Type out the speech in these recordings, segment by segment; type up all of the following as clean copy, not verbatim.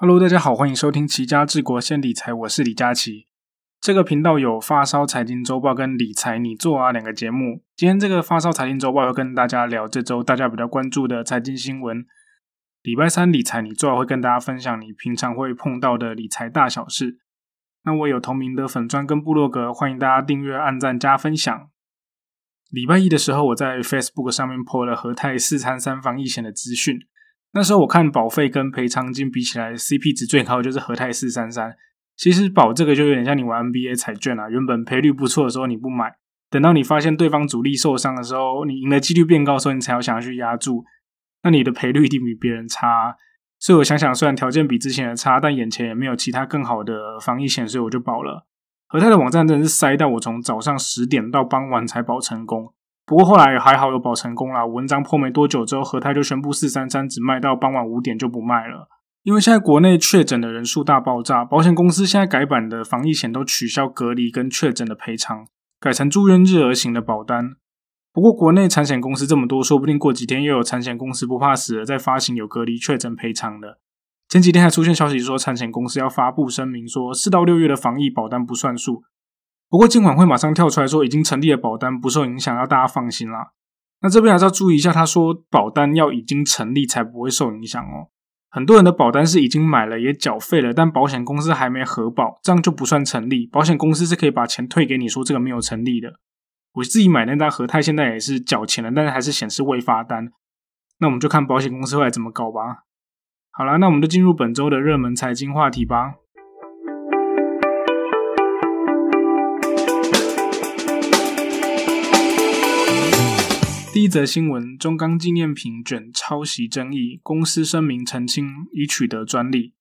Hello， 大家好，欢迎收听齐家治国先理财，我是李佳琦。这个频道有发烧财经周报跟理财你做啊两个节目。今天这个发烧财经周报要跟大家聊这周大家比较关注的财经新闻。礼拜三理财你做啊会跟大家分享你平常会碰到的理财大小事。那我有同名的粉专跟部落格，欢迎大家订阅、按赞、加分享。礼拜一的时候，我在 Facebook 上面 po 了和泰433防疫险的资讯。那时候我看保费跟赔偿金比起来 CP 值最高就是和泰433，其实保这个就有点像你玩 NBA 彩券啊，原本赔率不错的时候你不买，等到你发现对方主力受伤的时候，你赢的几率变高的时候，你才要想要去压住，那你的赔率一定比别人差啊。所以我想想，虽然条件比之前的差，但眼前也没有其他更好的防疫险，所以我就保了。和泰的网站真的是塞到我从早上10点到傍晚才保成功，不过后来还好有保成功啦，文章 po 没多久之后，和泰就宣布433只卖到傍晚5点就不卖了。因为现在国内确诊的人数大爆炸，保险公司现在改版的防疫险都取消隔离跟确诊的赔偿，改成住院日额型的保单。不过国内产险公司这么多，说不定过几天又有产险公司不怕死了再发行有隔离确诊赔偿的。前几天还出现消息说产险公司要发布声明说4到6月的防疫保单不算数，不过监管会马上跳出来说已经成立的保单不受影响，要大家放心啦。那这边还是要注意一下，他说保单要已经成立才不会受影响哦。很多人的保单是已经买了也缴费了，但保险公司还没核保，这样就不算成立，保险公司是可以把钱退给你说这个没有成立的。我自己买那张和泰现在也是缴钱了，但是还是显示未发单，那我们就看保险公司会来怎么搞吧。好啦，那我们就进入本周的热门财经话题吧。第一则新闻，中钢纪念品卷抄袭争议，公司声明澄清已取得专利。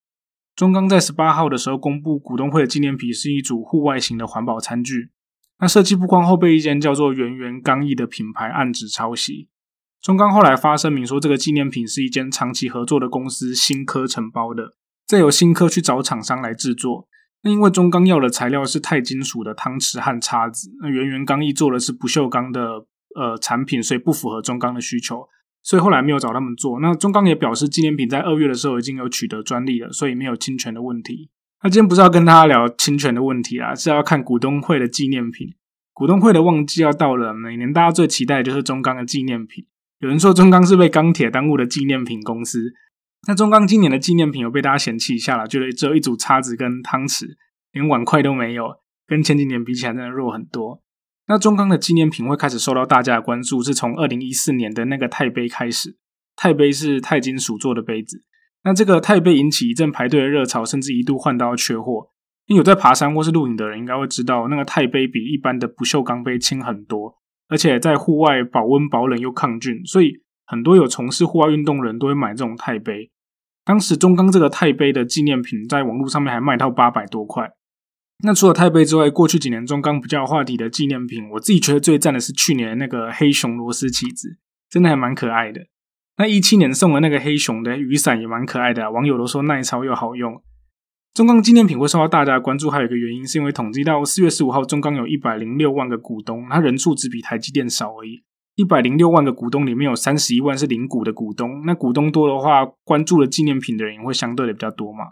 中钢在18号的时候公布股东会的纪念品是一组户外型的环保餐具，那设计不光后被一间叫做圆圆刚毅的品牌暗指抄袭。中钢后来发声明说，这个纪念品是一间长期合作的公司新科承包的，再由新科去找厂商来制作。那因为中钢要的材料是钛金属的汤匙和叉子，那圆圆刚毅做的是不锈钢的产品，所以不符合中钢的需求，所以后来没有找他们做。那中钢也表示纪念品在2月的时候已经有取得专利了，所以没有侵权的问题。那今天不是要跟大家聊侵权的问题啦，是要看股东会的纪念品。股东会的旺季要到了，每年大家最期待的就是中钢的纪念品。有人说中钢是被钢铁耽误的纪念品公司，那中钢今年的纪念品有被大家嫌弃一下啦，觉得只有一组叉子跟汤匙，连碗筷都没有，跟前几年比起来真的弱很多。那中钢的纪念品会开始受到大家的关注，是从2014年的那个钛杯开始。钛杯是钛金属做的杯子，那这个钛杯引起一阵排队的热潮，甚至一度换到缺货。因为有在爬山或是露营的人应该会知道，那个钛杯比一般的不锈钢杯轻很多，而且在户外保温保冷又抗菌，所以很多有从事户外运动的人都会买这种钛杯。当时中钢这个钛杯的纪念品在网络上面还卖到800多块。那除了钛杯之外，过去几年中钢比较有话题的纪念品，我自己觉得最赞的是去年的那个黑熊螺丝起子，真的还蛮可爱的。那17年送的那个黑熊的雨伞也蛮可爱的啊，网友都说耐操又好用。中钢纪念品会受到大家的关注，还有一个原因是因为统计到4月15号中钢有106万个股东，他人数只比台积电少而已。106万个股东里面有31万是零股的股东，那股东多的话，关注的纪念品的人也会相对的比较多嘛。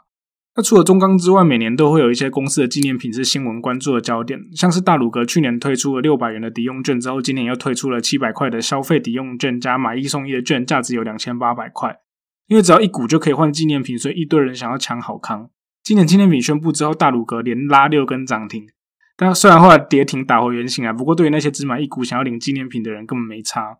那除了中钢之外，每年都会有一些公司的纪念品是新闻关注的焦点，像是大鲁阁去年推出了600元的抵用券之后，今年又推出了700块的消费抵用券加买一送一的券，价值有2800块。因为只要一股就可以换纪念品，所以一堆人想要抢好康。今年纪念品宣布之后，大鲁阁连拉6根涨停，但虽然后来跌停打回原形啊，不过对于那些只买一股想要领纪念品的人根本没差。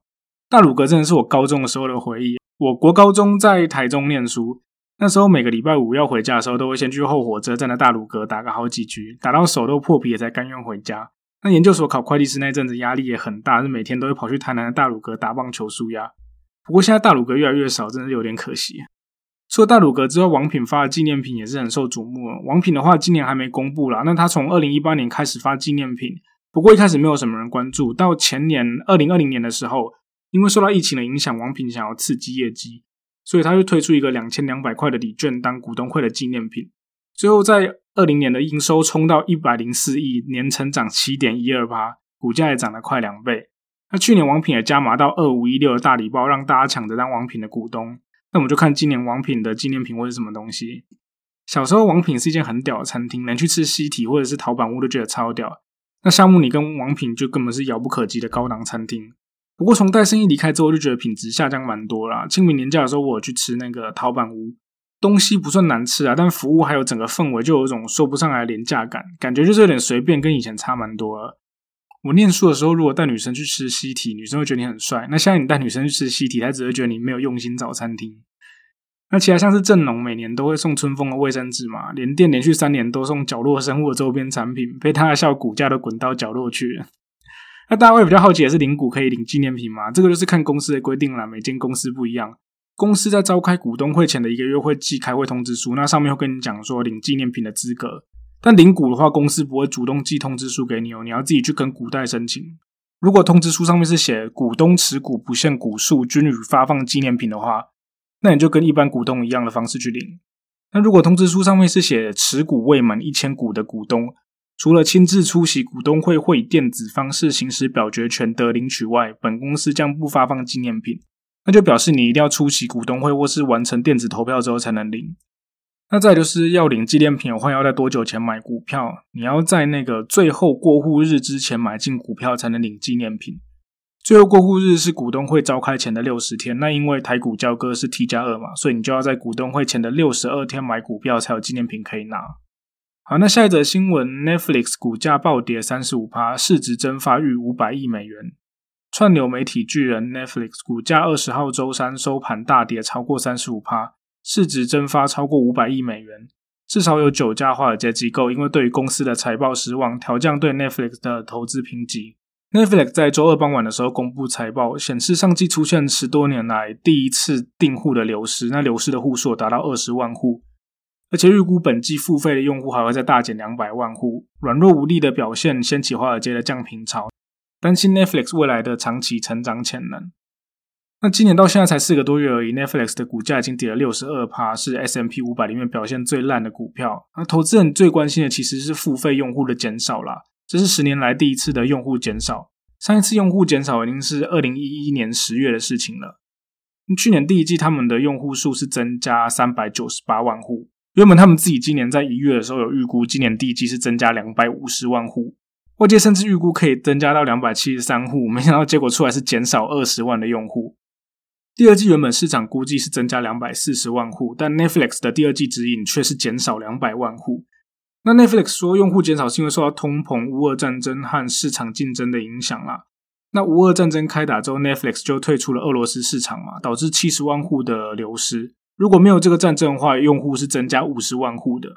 大鲁阁真的是我高中的时候的回忆，我国高中在台中念书，那时候每个礼拜五要回家的时候，都会先去后火车站的大鲁阁打个好几局，打到手都破皮也才甘愿回家。那研究所考会计师那阵子压力也很大，是每天都会跑去台南的大鲁阁打棒球纾压。不过现在大鲁阁越来越少，真的是有点可惜。除了大鲁阁之外，王品发的纪念品也是很受瞩目了。王品的话今年还没公布啦，那他从2018年开始发纪念品，不过一开始没有什么人关注，到前年2020年的时候，因为受到疫情的影响，王品想要刺激业绩，所以他就推出一个2200块的礼券当股东会的纪念品，最后在20年的营收冲到104亿，年成长 7.12%， 股价也涨了快2倍。那去年王品也加码到2516的大礼包，让大家抢着当王品的股东。那我们就看今年王品的纪念品会是什么东西。小时候王品是一间很屌的餐厅，能去吃西堤或者是陶板屋都觉得超屌，那夏慕尼跟王品就根本是遥不可及的高档餐厅。不过从戴胜义离开之后就觉得品质下降蛮多啦。清明年假的时候我有去吃那个陶板屋，东西不算难吃啊，但服务还有整个氛围就有一种说不上来的廉价感，感觉就是有点随便，跟以前差蛮多了。我念书的时候如果带女生去吃西堤，女生会觉得你很帅，那现在你带女生去吃西堤，她只会觉得你没有用心找餐厅。那其他像是正农每年都会送春风的卫生纸嘛，联电连续3年都送角落生物的周边产品，被他的笑股价都滚到角落去了。那大家会比较好奇的是领股可以领纪念品吗？这个就是看公司的规定啦，每间公司不一样。公司在召开股东会前的1个月会寄开会通知书，那上面会跟你讲说领纪念品的资格，但领股的话公司不会主动寄通知书给你哦，你要自己去跟股代申请。如果通知书上面是写股东持股不限股数均予发放纪念品的话，那你就跟一般股东一样的方式去领。那如果通知书上面是写持股未满1000股的股东，除了亲自出席股东会会以电子方式行使表决权得领取外，本公司将不发放纪念品，那就表示你一定要出席股东会或是完成电子投票之后才能领。那再就是要领纪念品的话，要在多久前买股票？你要在那个最后过户日之前买进股票才能领纪念品。最后过户日是股东会召开前的60天，那因为台股交割是 T+2 嘛，所以你就要在股东会前的62天买股票才有纪念品可以拿。好，那下一则新闻 Netflix 股价暴跌 35%， 市值蒸发逾500亿美元。串流媒体巨人 Netflix 股价20号周三收盘大跌超过 35%， 市值蒸发超过500亿美元。至少有9家华尔街机构因为对于公司的财报失望，调降对 Netflix 的投资评级。Netflix 在周二傍晚的时候公布财报，显示上季出现10多年来第一次订户的流失，那流失的户数达到20万户，而且预估本季付费的用户还会再大减200万户。软弱无力的表现掀起华尔街的降评潮，担心 Netflix 未来的长期成长潜能。那今年到现在才4个多月而已， Netflix 的股价已经跌了 62%， 是 S&P500 里面表现最烂的股票。那投资人最关心的其实是付费用户的减少啦，这是10年来第一次的用户减少，上一次用户减少已经是2011年10月的事情了。去年第一季他们的用户数是增加398万户，原本他们自己今年在1月的时候有预估今年第一季是增加250万户，外界甚至预估可以增加到273户，没想到结果出来是减少20万的用户。第二季原本市场估计是增加240万户，但 Netflix 的第二季指引却是减少200万户。那 Netflix 说用户减少是因为受到通膨、乌俄战争和市场竞争的影响啦。那乌俄战争开打之后 Netflix 就退出了俄罗斯市场嘛，导致70万户的流失，如果没有这个战争的话，用户是增加50万户的。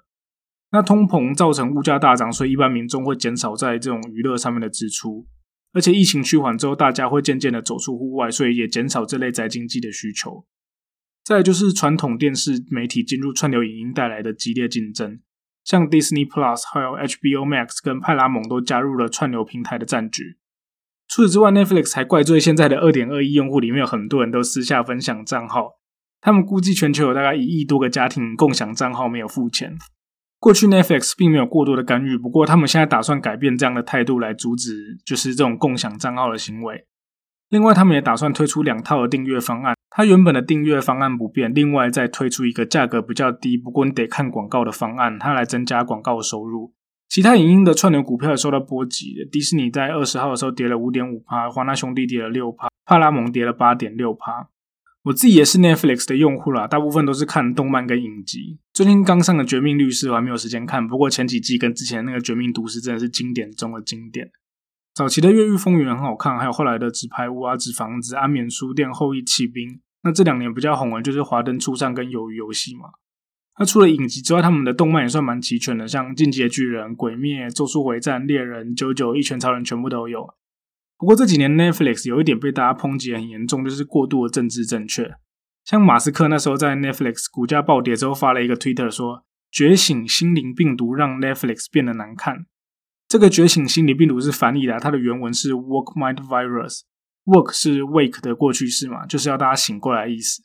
那通膨造成物价大涨，所以一般民众会减少在这种娱乐上面的支出，而且疫情趋缓之后大家会渐渐的走出户外，所以也减少这类宅经济的需求。再来就是传统电视媒体进入串流影音带来的激烈竞争，像 Disney Plus 还有 HBO Max 跟派拉蒙都加入了串流平台的战局。除此之外 Netflix 还怪罪现在的 2.2 亿用户里面有很多人都私下分享账号，他们估计全球有大概1亿多个家庭共享账号没有付钱。过去 Netflix 并没有过多的干预，不过他们现在打算改变这样的态度来阻止就是这种共享账号的行为。另外他们也打算推出2套的订阅方案，它原本的订阅方案不变，另外再推出一个价格比较低不过你得看广告的方案，它来增加广告收入。其他影音的串流股票也受到波及，迪士尼在20号的时候跌了 5.5%， 华纳兄弟跌了 6%， 派拉蒙跌了 8.6%。 我自己也是 Netflix 的用户啦，大部分都是看动漫跟影集，最近刚上的绝命律师我还没有时间看，不过前几季跟之前那个绝命毒师真的是经典中的经典。早期的越狱风云很好看，还有后来的纸牌屋啊、纸房子、安眠书店、后翼弃兵。那这2年比较红的就是华灯初上跟鱿鱼游戏嘛。那除了影集之外他们的动漫也算蛮齐全的，像进击的巨人、鬼灭、咒术回战、猎人、JoJo、一拳超人全部都有。不过这几年 Netflix 有一点被大家抨击很严重，就是过度的政治正确。像马斯克那时候在 Netflix 股价暴跌之后发了一个 Twitter 说，觉醒心灵病毒让 Netflix 变得难看。这个觉醒心理病毒是翻译的，它的原文是 Woke Mind Virus， Woke 是 Wake 的过去式嘛，就是要大家醒过来的意思。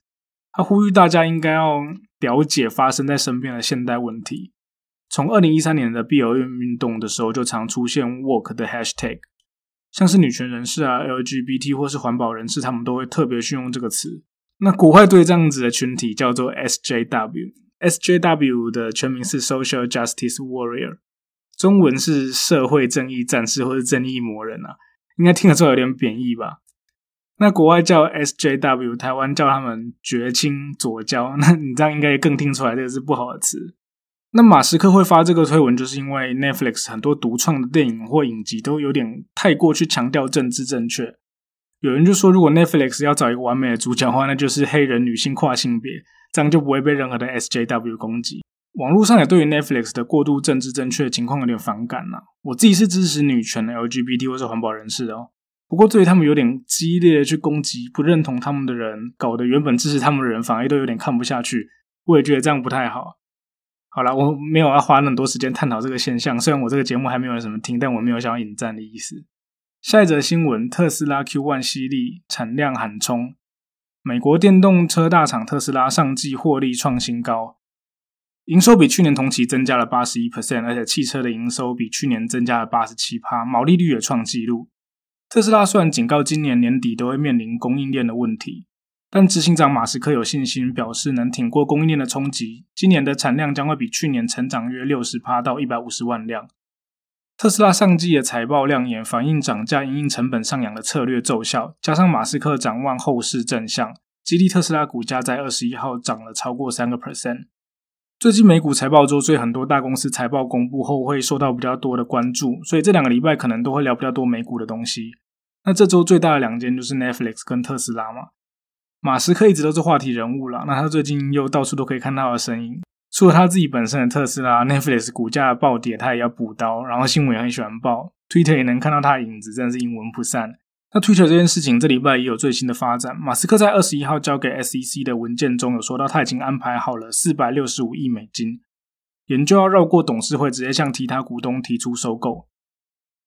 它呼吁大家应该要了解发生在身边的现代问题。从2013年的 BLM 运动的时候就常出现 Woke 的 Hashtag， 像是女权人士啊、LGBT 或是环保人士他们都会特别去用这个词。那国外对这样子的群体叫做 SJW， SJW 的全名是 Social Justice Warrior， 中文是社会正义战士或是正义魔人啊，应该听了之后有点贬义吧。那国外叫 SJW， 台湾叫他们绝清左交，那你这样应该更听出来这个是不好的词。那马斯克会发这个推文，就是因为 Netflix 很多独创的电影或影集都有点太过去强调政治正确。有人就说，如果 Netflix 要找一个完美的主角的话，那就是黑人女性跨性别，这样就不会被任何的 SJW 攻击。网络上也对于 Netflix 的过度政治正确的情况有点反感啦。我自己是支持女权的 LGBT 或是环保人士的哦。不过对于他们有点激烈的去攻击不认同他们的人，搞得原本支持他们的人反而都有点看不下去，我也觉得这样不太好。好啦，我没有要花很多时间探讨这个现象，虽然我这个节目还没有什么听，但我没有想要引战的意思。下一则新闻，特斯拉 Q1 犀利，产量喊冲。美国电动车大厂特斯拉上季获利创新高，营收比去年同期增加了 81%， 而且汽车的营收比去年增加了 87%， 毛利率也创纪录。特斯拉虽然警告今年年底都会面临供应链的问题，但执行长马斯克有信心表示能挺过供应链的冲击，今年的产量将会比去年成长约 60% 到150万辆。特斯拉上季的财报亮眼，反映涨价因应成本上扬的策略奏效，加上马斯克展望后市正向，激励特斯拉股价在21号涨了超过 3%。 最近美股财报周，所以很多大公司财报公布后会受到比较多的关注，所以这两个礼拜可能都会聊比较多美股的东西。那这周最大的两间就是 Netflix 跟特斯拉嘛，马斯克一直都是话题人物啦，那他最近又到处都可以看到他的身影。除了他自己本身的特斯拉 Netflix 股价的暴跌他也要补刀，然后新闻也很喜欢报， Twitter 也能看到他的影子，真的是阴魂不散。那 Twitter 这件事情这礼拜也有最新的发展，马斯克在21号交给 SEC 的文件中有说到，他已经安排好了465亿美金研究，要绕过董事会直接向其他股东提出收购。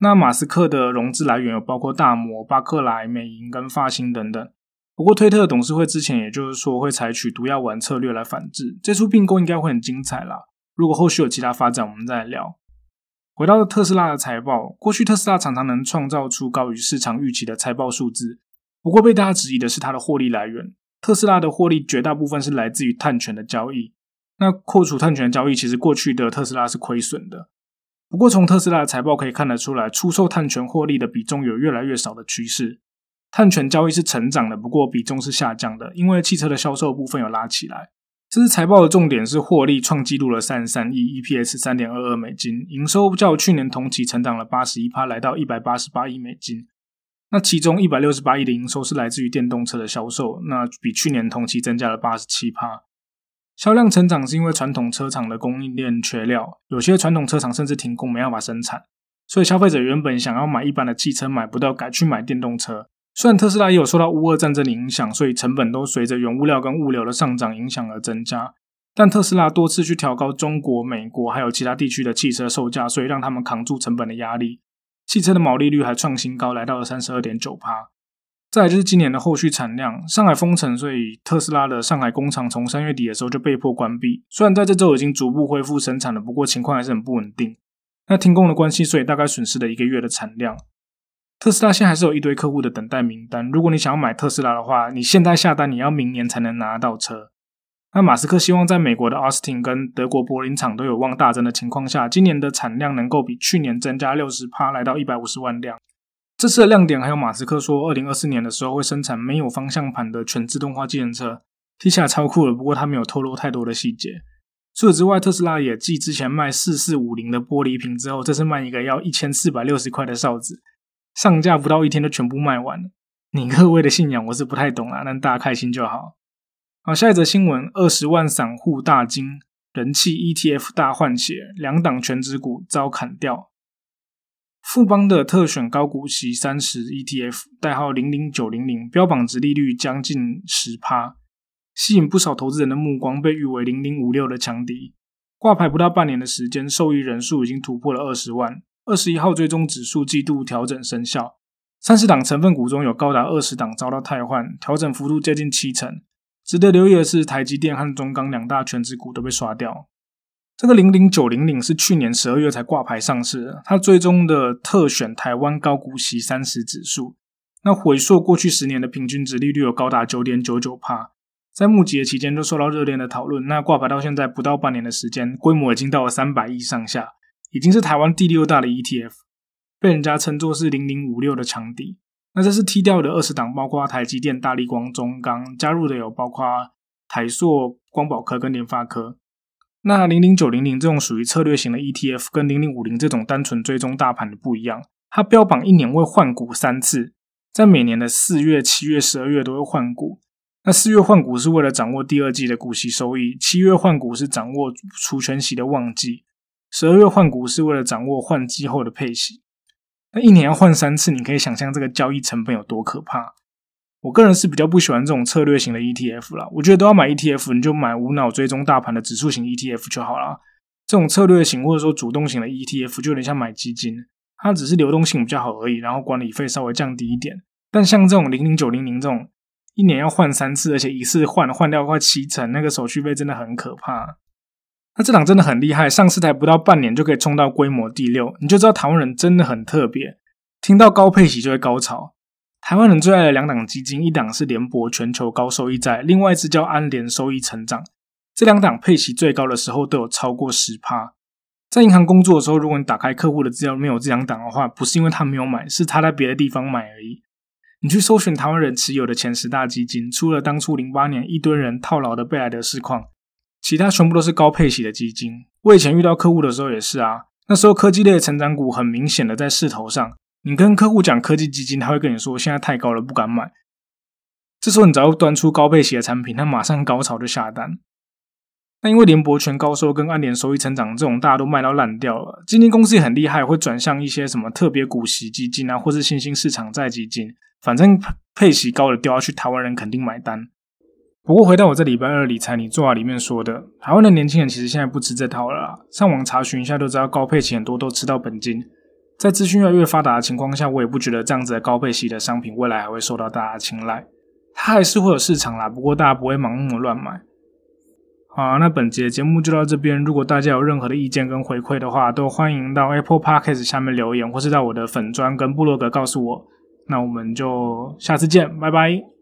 那马斯克的融资来源有包括大摩、巴克莱、美银跟发新等等。不过推特的董事会之前也就是说会采取毒药丸策略来反制，这出并购应该会很精彩啦，如果后续有其他发展我们再聊。回到特斯拉的财报，过去特斯拉常常能创造出高于市场预期的财报数字，不过被大家质疑的是它的获利来源。特斯拉的获利绝大部分是来自于碳权的交易，那扣除碳权的交易，其实过去的特斯拉是亏损的。不过从特斯拉的财报可以看得出来，出售碳权获利的比重有越来越少的趋势。碳权交易是成长的，不过比重是下降的，因为汽车的销售部分有拉起来。这次财报的重点是获利创纪录了33亿 EPS 3.22 美金，营收较去年同期成长了 81%， 来到188亿美金。那其中168亿的营收是来自于电动车的销售，那比去年同期增加了 87%。 销量成长是因为传统车厂的供应链缺料，有些传统车厂甚至停工没办法生产，所以消费者原本想要买一般的汽车买不到，改去买电动车。虽然特斯拉也有受到乌俄战争的影响，所以成本都随着原物料跟物流的上涨影响而增加，但特斯拉多次去调高中国、美国还有其他地区的汽车售价，所以让他们扛住成本的压力。汽车的毛利率还创新高，来到了 32.9%。 再来就是今年的后续产量，上海封城，所以特斯拉的上海工厂从3月底的时候就被迫关闭，虽然在这周已经逐步恢复生产了，不过情况还是很不稳定。那停工的关系，所以大概损失了一个月的产量。特斯拉现在还是有一堆客户的等待名单，如果你想要买特斯拉的话，你现在下单你要明年才能拿到车。那马斯克希望在美国的 Austin 跟德国柏林厂都有望大增的情况下，今年的产量能够比去年增加 60%， 来到150万辆。这次的亮点还有马斯克说2024年的时候会生产没有方向盘的全自动化计程车，听起来超酷了，不过他没有透露太多的细节。除此之外，特斯拉也继之前卖4450的玻璃瓶之后，这次卖一个要1460块的哨子，上架不到一天就全部卖完了。你各位的信仰我是不太懂啦，但大家开心就好。好，下一则新闻，20万散户大惊，人气 ETF 大换血，两档全指股遭砍掉。富邦的特选高股息30 ETF 代号00900，标榜殖利率将近 10%， 吸引不少投资人的目光，被誉为0056的强敌。挂牌不到半年的时间，受益人数已经突破了20万，21号追踪指数季度调整生效，30档成分股中有高达20档遭到汰换，调整幅度接近70%。值得留意的是，台积电和中钢两大全指股都被刷掉。这个00900是去年12月才挂牌上市的，它追踪的特选台湾高股息30指数，那回溯过去10年的平均殖利率有高达 9.99%，在募集的期间就受到热烈的讨论，那挂牌到现在不到半年的时间，规模已经到了300亿上下，已经是台湾第6大的 ETF， 被人家称作是0056的强敌。那这是踢掉的20档，包括台积电、大立光、中钢，加入的有包括台塑、光宝科跟联发科。那00900这种属于策略型的 ETF 跟0050这种单纯追踪大盘的不一样，它标榜一年会换股3次，在每年的4月、7月、12月都会换股。那4月换股是为了掌握第二季的股息收益，7月换股是掌握除权息的旺季，12月换股是为了掌握换季后的配息。那一年要换3次，你可以想象这个交易成本有多可怕。我个人是比较不喜欢这种策略型的 ETF 啦，我觉得都要买 ETF 你就买无脑追踪大盘的指数型 ETF 就好啦。这种策略型或者说主动型的 ETF 就有点像买基金，它只是流动性比较好而已，然后管理费稍微降低一点。但像这种00900这种一年要换3次，而且一次换掉快7成，那个手续费真的很可怕。那这档真的很厉害，上市台不到半年就可以冲到规模第6，你就知道台湾人真的很特别，听到高配息就会高潮。台湾人最爱的2档基金，一档是联博全球高收益债，另外一只叫安联收益成长，这2档配息最高的时候都有超过 10%。 在银行工作的时候，如果你打开客户的资料没有这2档的话，不是因为他没有买，是他在别的地方买而已。你去搜寻台湾人持有的前10大基金，除了当初08年一堆人套牢的贝莱德市况，其他全部都是高配息的基金。我以前遇到客户的时候也是啊，那时候科技类的成长股很明显的在势头上，你跟客户讲科技基金，他会跟你说现在太高了不敢买，这时候你只要端出高配息的产品，他马上高潮就下单。那因为联博全高收跟安联收益成长这种大家都卖到烂掉了，基金公司也很厉害，会转向一些什么特别股息基金啊，或是新兴市场债基金，反正配息高的掉下去，台湾人肯定买单。不过回到我在礼拜二理财你做啊里面说的，台湾的年轻人其实现在不吃这套了啦，上网查询一下都知道高配息很多都吃到本金。在资讯越来越发达的情况下，我也不觉得这样子的高配息的商品未来还会受到大家青睐，它还是会有市场啦，不过大家不会盲目乱买。好啊，那本集的节目就到这边，如果大家有任何的意见跟回馈的话，都欢迎到 Apple Podcast 下面留言，或是到我的粉专跟部落格告诉我。那我们就下次见，拜拜。